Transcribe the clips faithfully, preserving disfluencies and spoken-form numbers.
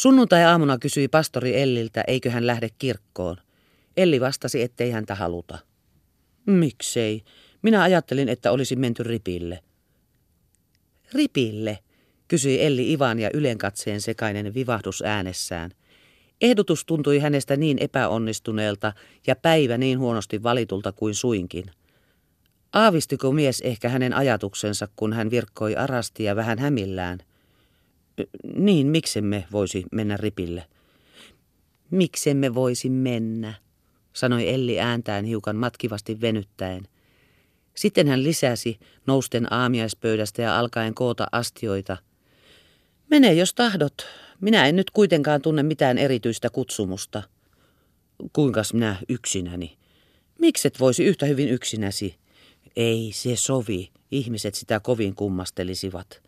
Sunnuntai-aamuna kysyi pastori Elliltä, eikö hän lähde kirkkoon. Elli vastasi, ettei häntä haluta. Miksei? Minä ajattelin, että olisi menty ripille. Ripille, kysyi Elli Ivan ja ylenkatseen sekainen vivahdus äänessään. Ehdotus tuntui hänestä niin epäonnistuneelta ja päivä niin huonosti valitulta kuin suinkin. Aavistiko mies ehkä hänen ajatuksensa, kun hän virkkoi arasti ja vähän hämillään? Niin, miksemme voisi mennä ripille? Miksemme voisi mennä, sanoi Elli ääntään hiukan matkivasti venyttäen. Sitten hän lisäsi, nousten aamiaispöydästä ja alkaen koota astioita. Mene jos tahdot. Minä en nyt kuitenkaan tunne mitään erityistä kutsumusta. Kuinkas minä yksinäni? Mikset voisi yhtä hyvin yksinäsi? Ei se sovi. Ihmiset sitä kovin kummastelisivat.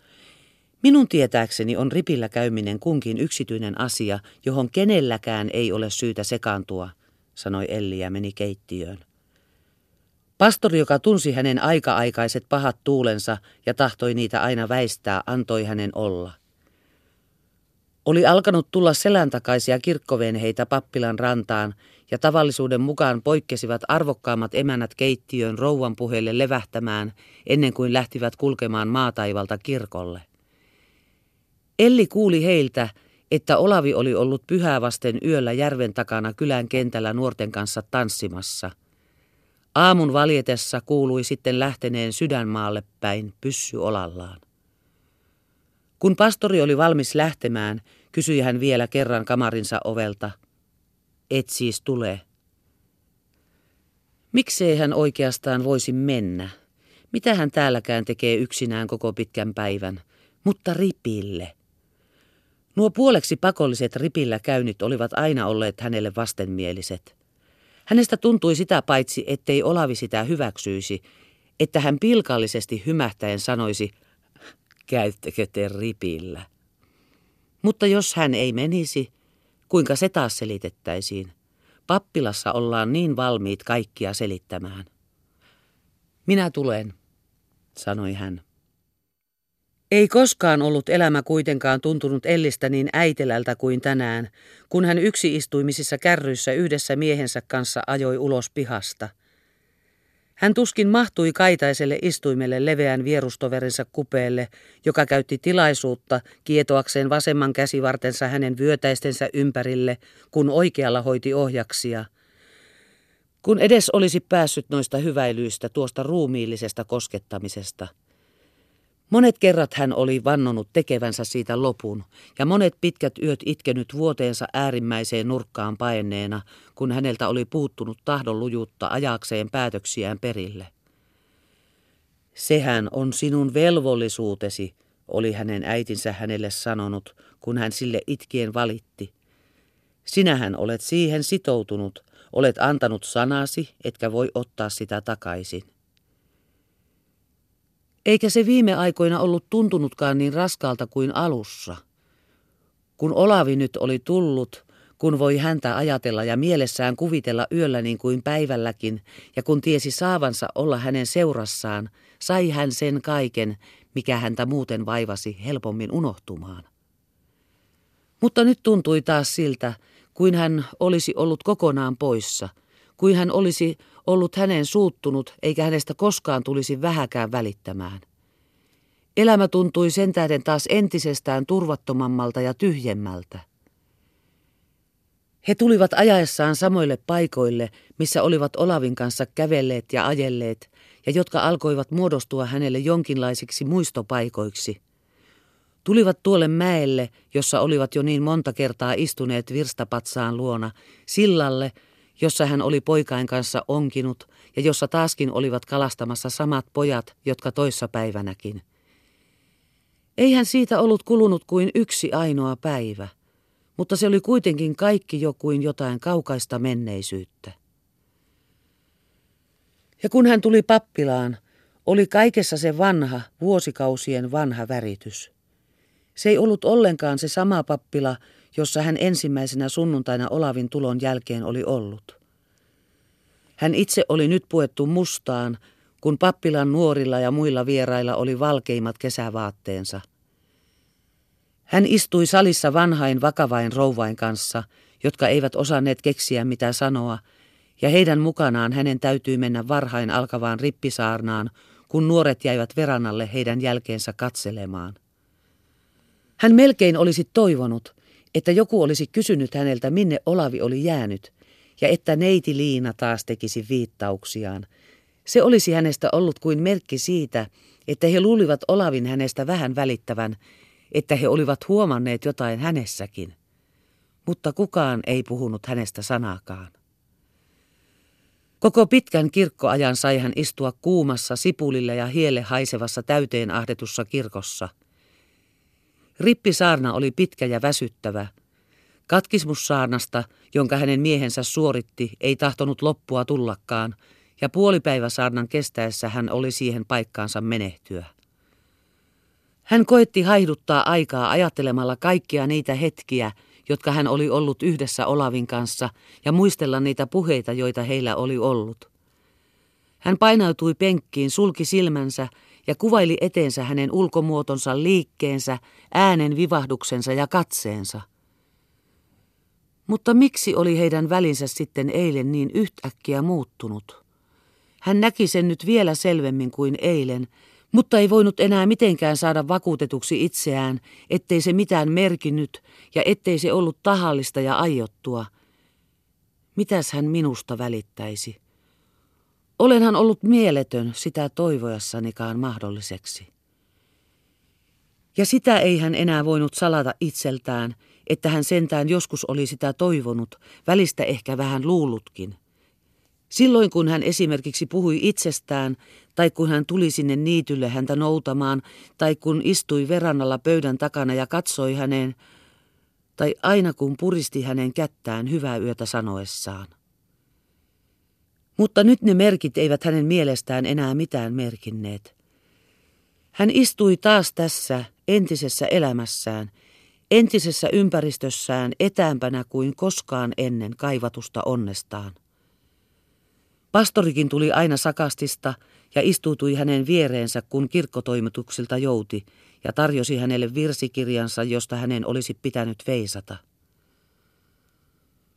Minun tietääkseni on ripillä käyminen kunkin yksityinen asia, johon kenelläkään ei ole syytä sekaantua, sanoi Elli ja meni keittiöön. Pastori, joka tunsi hänen aika-aikaiset pahat tuulensa ja tahtoi niitä aina väistää, antoi hänen olla. Oli alkanut tulla selän takaisia kirkkovenheitä pappilan rantaan ja tavallisuuden mukaan poikkesivat arvokkaammat emänät keittiöön rouvan puheille levähtämään ennen kuin lähtivät kulkemaan maataivalta kirkolle. Elli kuuli heiltä, että Olavi oli ollut pyhää vasten yöllä järven takana kylän kentällä nuorten kanssa tanssimassa. Aamun valjetessa kuului sitten lähteneen sydänmaalle päin pyssy olallaan. Kun pastori oli valmis lähtemään, kysyi hän vielä kerran kamarinsa ovelta. Et siis tule. Miksei hän oikeastaan voisi mennä? Mitä hän täälläkään tekee yksinään koko pitkän päivän? Mutta ripille. Nuo puoleksi pakolliset ripillä käynnit olivat aina olleet hänelle vastenmieliset. Hänestä tuntui sitä paitsi, ettei Olavi sitä hyväksyisi, että hän pilkallisesti hymähtäen sanoisi, käyttekö te ripillä? Mutta jos hän ei menisi, kuinka se taas selitettäisiin? Pappilassa ollaan niin valmiit kaikkia selittämään. Minä tulen, sanoi hän. Ei koskaan ollut elämä kuitenkaan tuntunut Ellistä niin äitelältä kuin tänään, kun hän yksi istuimisissa kärryissä yhdessä miehensä kanssa ajoi ulos pihasta. Hän tuskin mahtui kaitaiselle istuimelle leveän vierustoverinsa kupeelle, joka käytti tilaisuutta kietoakseen vasemman käsivartensa hänen vyötäistensä ympärille, kun oikealla hoiti ohjaksia. Kun edes olisi päässyt noista hyväilyistä tuosta ruumiillisesta koskettamisesta. Monet kerrat hän oli vannonut tekevänsä siitä lopun, ja monet pitkät yöt itkenyt vuoteensa äärimmäiseen nurkkaan paenneena, kun häneltä oli puuttunut tahdon lujuutta ajakseen päätöksiään perille. Sehän on sinun velvollisuutesi, oli hänen äitinsä hänelle sanonut, kun hän sille itkien valitti. Sinähän olet siihen sitoutunut, olet antanut sanasi, etkä voi ottaa sitä takaisin. Eikä se viime aikoina ollut tuntunutkaan niin raskaalta kuin alussa. Kun Olavi nyt oli tullut, kun voi häntä ajatella ja mielessään kuvitella yöllä niin kuin päivälläkin, ja kun tiesi saavansa olla hänen seurassaan, sai hän sen kaiken, mikä häntä muuten vaivasi helpommin unohtumaan. Mutta nyt tuntui taas siltä, kuin hän olisi ollut kokonaan poissa, kuin hän olisi ollut häneen suuttunut, eikä hänestä koskaan tulisi vähäkään välittämään. Elämä tuntui sen tähden taas entisestään turvattomammalta ja tyhjemmältä. He tulivat ajaessaan samoille paikoille, missä olivat Olavin kanssa kävelleet ja ajelleet, ja jotka alkoivat muodostua hänelle jonkinlaisiksi muistopaikoiksi. Tulivat tuolle mäelle, jossa olivat jo niin monta kertaa istuneet virstapatsaan luona, sillalle, jossa hän oli poikain kanssa onkinut ja jossa taaskin olivat kalastamassa samat pojat, jotka toissapäivänäkin. Eihän siitä ollut kulunut kuin yksi ainoa päivä, mutta se oli kuitenkin kaikki jo kuin jotain kaukaista menneisyyttä. Ja kun hän tuli pappilaan, oli kaikessa se vanha, vuosikausien vanha väritys. Se ei ollut ollenkaan se sama pappila, jossa hän ensimmäisenä sunnuntaina Olavin tulon jälkeen oli ollut. Hän itse oli nyt puettu mustaan, kun pappilan nuorilla ja muilla vierailla oli valkeimmat kesävaatteensa. Hän istui salissa vanhain vakavain rouvain kanssa, jotka eivät osanneet keksiä mitä sanoa, ja heidän mukanaan hänen täytyi mennä varhain alkavaan rippisaarnaan, kun nuoret jäivät verannalle heidän jälkeensä katselemaan. Hän melkein olisi toivonut, että joku olisi kysynyt häneltä, minne Olavi oli jäänyt, ja että neiti Liina taas tekisi viittauksiaan. Se olisi hänestä ollut kuin merkki siitä, että he luulivat Olavin hänestä vähän välittävän, että he olivat huomanneet jotain hänessäkin. Mutta kukaan ei puhunut hänestä sanaakaan. Koko pitkän kirkkoajan sai hän istua kuumassa, sipulille ja hielle haisevassa täyteen ahdetussa kirkossa. Rippisaarna oli pitkä ja väsyttävä. Katkismussaarnasta, jonka hänen miehensä suoritti, ei tahtonut loppua tullakaan, ja puolipäiväsaarnan kestäessä hän oli siihen paikkaansa menehtyä. Hän koetti haihduttaa aikaa ajattelemalla kaikkia niitä hetkiä, jotka hän oli ollut yhdessä Olavin kanssa, ja muistella niitä puheita, joita heillä oli ollut. Hän painautui penkkiin, sulki silmänsä ja kuvaili eteensä hänen ulkomuotonsa, liikkeensä, äänen vivahduksensa ja katseensa. Mutta miksi oli heidän välinsä sitten eilen niin yhtäkkiä muuttunut? Hän näki sen nyt vielä selvemmin kuin eilen, mutta ei voinut enää mitenkään saada vakuutetuksi itseään, ettei se mitään merkinnyt ja ettei se ollut tahallista ja aiottua. Mitäs hän minusta välittäisi? Olenhan ollut mieletön sitä toivojassanikaan mahdolliseksi. Ja sitä ei hän enää voinut salata itseltään, että hän sentään joskus oli sitä toivonut, välistä ehkä vähän luullutkin. Silloin kun hän esimerkiksi puhui itsestään, tai kun hän tuli sinne niitylle häntä noutamaan, tai kun istui verannalla pöydän takana ja katsoi häneen, tai aina kun puristi hänen kättään hyvää yötä sanoessaan. Mutta nyt ne merkit eivät hänen mielestään enää mitään merkinneet. Hän istui taas tässä entisessä elämässään, entisessä ympäristössään etäämpänä kuin koskaan ennen kaivatusta onnestaan. Pastorikin tuli aina sakastista ja istuutui hänen viereensä, kun kirkkotoimituksilta jouti, ja tarjosi hänelle virsikirjansa, josta hänen olisi pitänyt veisata.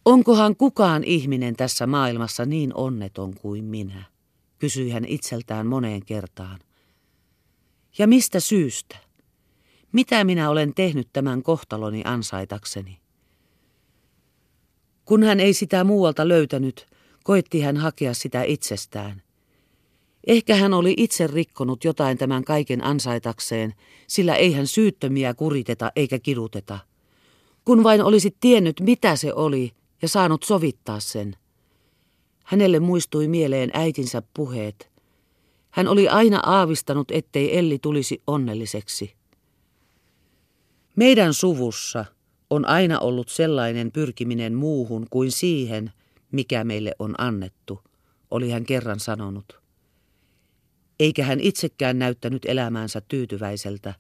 Onkohan kukaan ihminen tässä maailmassa niin onneton kuin minä, kysyi hän itseltään moneen kertaan. Ja mistä syystä? Mitä minä olen tehnyt tämän kohtaloni ansaitakseni? Kun hän ei sitä muualta löytänyt, koetti hän hakea sitä itsestään. Ehkä hän oli itse rikkonut jotain tämän kaiken ansaitakseen, sillä ei hän syyttömiä kuriteta eikä kiduteta. Kun vain olisi tiennyt, mitä se oli, ja saanut sovittaa sen. Hänelle muistui mieleen äitinsä puheet. Hän oli aina aavistanut, ettei Elli tulisi onnelliseksi. Meidän suvussa on aina ollut sellainen pyrkiminen muuhun kuin siihen, mikä meille on annettu, oli hän kerran sanonut. Eikä hän itsekään näyttänyt elämäänsä tyytyväiseltä.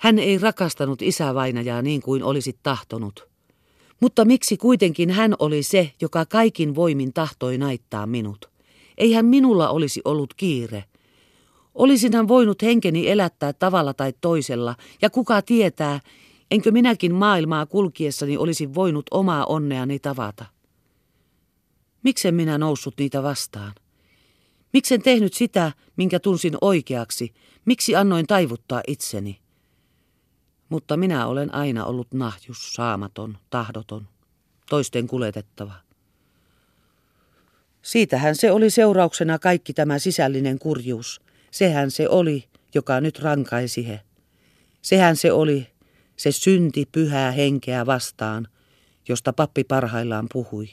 Hän ei rakastanut isävainajaa niin kuin olisi tahtonut. Mutta miksi kuitenkin hän oli se, joka kaikin voimin tahtoi naittaa minut? Eihän minulla olisi ollut kiire. Olisinhan voinut henkeni elättää tavalla tai toisella, ja kuka tietää, enkö minäkin maailmaa kulkiessani olisi voinut omaa onneani tavata. Miksen minä noussut niitä vastaan? Miksen tehnyt sitä, minkä tunsin oikeaksi? Miksi annoin taivuttaa itseni? Mutta minä olen aina ollut nahjus, saamaton, tahdoton, toisten kuljetettava. Siitähän se oli seurauksena kaikki tämä sisällinen kurjuus. Sehän se oli, joka nyt rankaisi he. Sehän se oli, se synti pyhää henkeä vastaan, josta pappi parhaillaan puhui.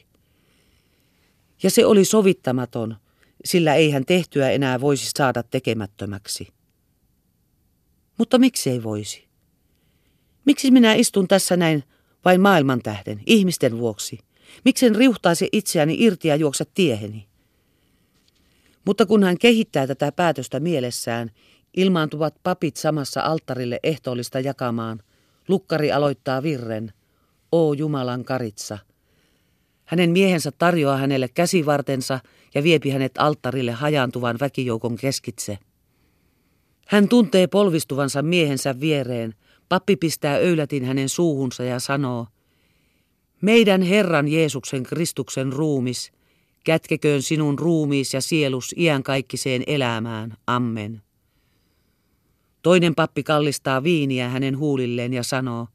Ja se oli sovittamaton, sillä eihän tehtyä enää voisi saada tekemättömäksi. Mutta miksi ei voisi? Miksi minä istun tässä näin vain maailman tähden, ihmisten vuoksi? Miksen riuhtaisi itseäni irti ja juoksa tieheni? Mutta kun hän kehittää tätä päätöstä mielessään, ilmaantuvat papit samassa alttarille ehtoollista jakamaan. Lukkari aloittaa virren. O Jumalan karitsa. Hänen miehensä tarjoaa hänelle käsivartensa ja viepi hänet alttarille hajaantuvan väkijoukon keskitse. Hän tuntee polvistuvansa miehensä viereen, Pappi pistää öylätin hänen suuhunsa ja sanoo, meidän Herran Jeesuksen Kristuksen ruumis, kätkeköön sinun ruumiis ja sielus iänkaikkiseen elämään, ammen. Toinen pappi kallistaa viiniä hänen huulilleen ja sanoo,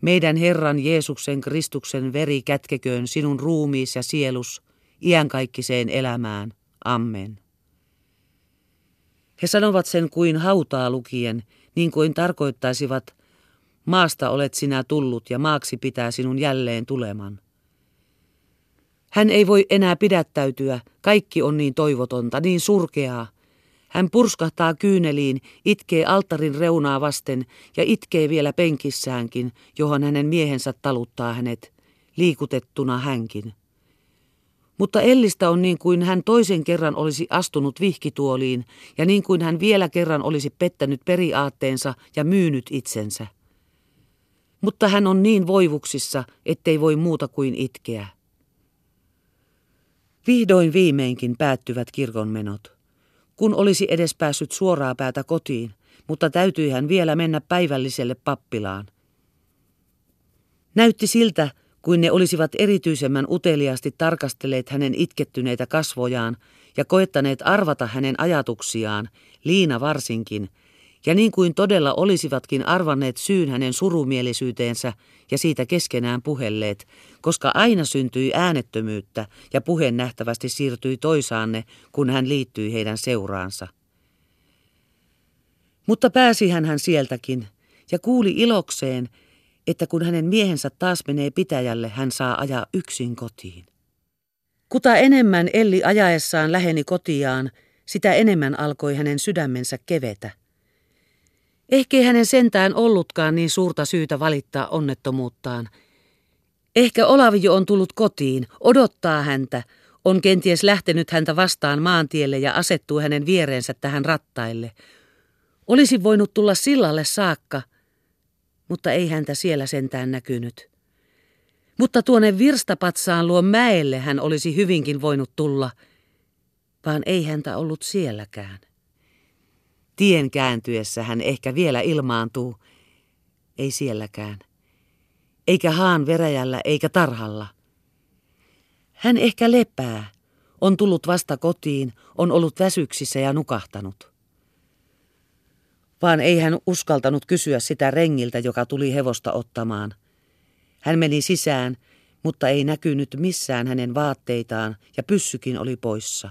meidän Herran Jeesuksen Kristuksen veri kätkeköön sinun ruumiis ja sielus iänkaikkiseen elämään, ammen. He sanovat sen kuin hautaa lukien, niin kuin tarkoittaisivat, maasta olet sinä tullut ja maaksi pitää sinun jälleen tuleman. Hän ei voi enää pidättäytyä, kaikki on niin toivotonta, niin surkeaa. Hän purskahtaa kyyneliin, itkee alttarin reunaa vasten ja itkee vielä penkissäänkin, johon hänen miehensä taluttaa hänet, liikutettuna hänkin. Mutta Ellistä on niin kuin hän toisen kerran olisi astunut vihkituoliin ja niin kuin hän vielä kerran olisi pettänyt periaatteensa ja myynyt itsensä. Mutta hän on niin voivuksissa, ettei voi muuta kuin itkeä. Vihdoin viimeinkin päättyvät kirkonmenot. Kun olisi edes päässyt suoraa päätä kotiin, mutta täytyi hän vielä mennä päivälliselle pappilaan. Näytti siltä, kuin ne olisivat erityisemmän uteliaasti tarkastelleet hänen itkettyneitä kasvojaan ja koettaneet arvata hänen ajatuksiaan, Liina varsinkin, ja niin kuin todella olisivatkin arvanneet syyn hänen surumielisyyteensä ja siitä keskenään puhelleet, koska aina syntyi äänettömyyttä ja puhe nähtävästi siirtyi toisaanne, kun hän liittyi heidän seuraansa. Mutta pääsihän hän sieltäkin ja kuuli ilokseen, että kun hänen miehensä taas menee pitäjälle, hän saa ajaa yksin kotiin. Kuta enemmän Elli ajaessaan läheni kotiaan, sitä enemmän alkoi hänen sydämensä kevetä. Ehkei hänen sentään ollutkaan niin suurta syytä valittaa onnettomuuttaan. Ehkä Olavi on tullut kotiin, odottaa häntä, on kenties lähtenyt häntä vastaan maantielle ja asettuu hänen viereensä tähän rattaille. Olisi voinut tulla sillalle saakka, mutta ei häntä siellä sentään näkynyt. Mutta tuonne virstapatsaan luo mäelle hän olisi hyvinkin voinut tulla, vaan ei häntä ollut sielläkään. Tien kääntyessä hän ehkä vielä ilmaantuu. Ei sielläkään. Eikä haan veräjällä eikä tarhalla. Hän ehkä lepää. On tullut vasta kotiin, on ollut väsyksissä ja nukahtanut. Vaan ei hän uskaltanut kysyä sitä rengiltä, joka tuli hevosta ottamaan. Hän meni sisään, mutta ei näkynyt missään hänen vaatteitaan ja pyssykin oli poissa.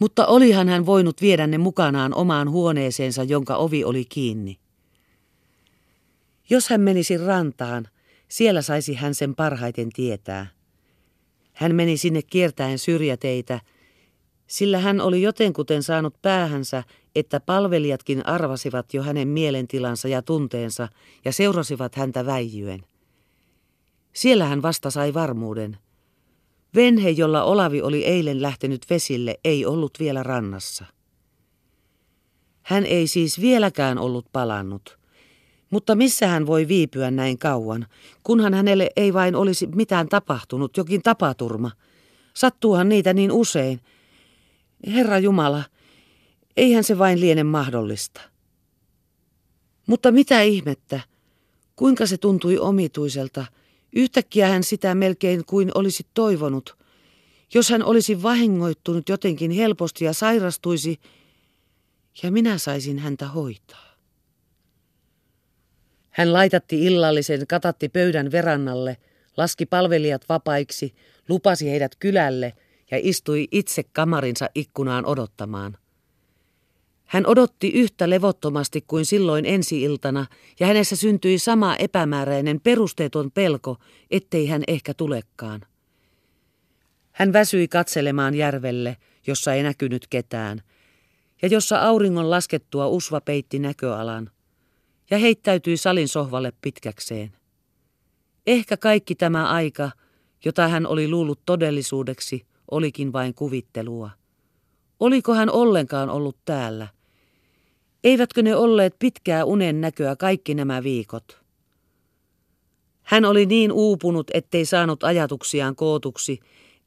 Mutta olihan hän voinut viedä ne mukanaan omaan huoneeseensa, jonka ovi oli kiinni. Jos hän menisi rantaan, siellä saisi hän sen parhaiten tietää. Hän meni sinne kiertäen syrjäteitä, sillä hän oli jotenkuten saanut päähänsä, että palvelijatkin arvasivat jo hänen mielentilansa ja tunteensa ja seurasivat häntä väijyen. Siellä hän vasta sai varmuuden. Venhe, jolla Olavi oli eilen lähtenyt vesille, ei ollut vielä rannassa. Hän ei siis vieläkään ollut palannut. Mutta missä hän voi viipyä näin kauan, kunhan hänelle ei vain olisi mitään tapahtunut, jokin tapaturma. Sattuuhan niitä niin usein. Herra Jumala, eihän se vain liene mahdollista. Mutta mitä ihmettä, kuinka se tuntui omituiselta. Yhtäkkiä hän sitä melkein kuin olisi toivonut. Jos hän olisi vahingoittunut jotenkin helposti ja sairastuisi, ja minä saisin häntä hoitaa. Hän laitatti illallisen, katatti pöydän verannalle, laski palvelijat vapaiksi, lupasi heidät kylälle ja istui itse kamarinsa ikkunaan odottamaan. Hän odotti yhtä levottomasti kuin silloin ensi-iltana, ja hänessä syntyi sama epämääräinen perusteeton pelko, ettei hän ehkä tulekaan. Hän väsyi katselemaan järvelle, jossa ei näkynyt ketään, ja jossa auringon laskettua usva peitti näköalan, ja heittäytyi salin sohvalle pitkäkseen. Ehkä kaikki tämä aika, jota hän oli luullut todellisuudeksi, olikin vain kuvittelua. Oliko hän ollenkaan ollut täällä? Eivätkö ne olleet pitkää unen näköä kaikki nämä viikot? Hän oli niin uupunut, ettei saanut ajatuksiaan kootuksi,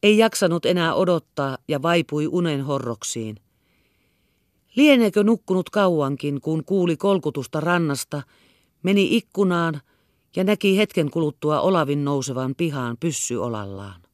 ei jaksanut enää odottaa ja vaipui unen horroksiin. Lieneekö nukkunut kauankin, kun kuuli kolkutusta rannasta, meni ikkunaan ja näki hetken kuluttua Olavin nousevan pihaan pyssyolallaan.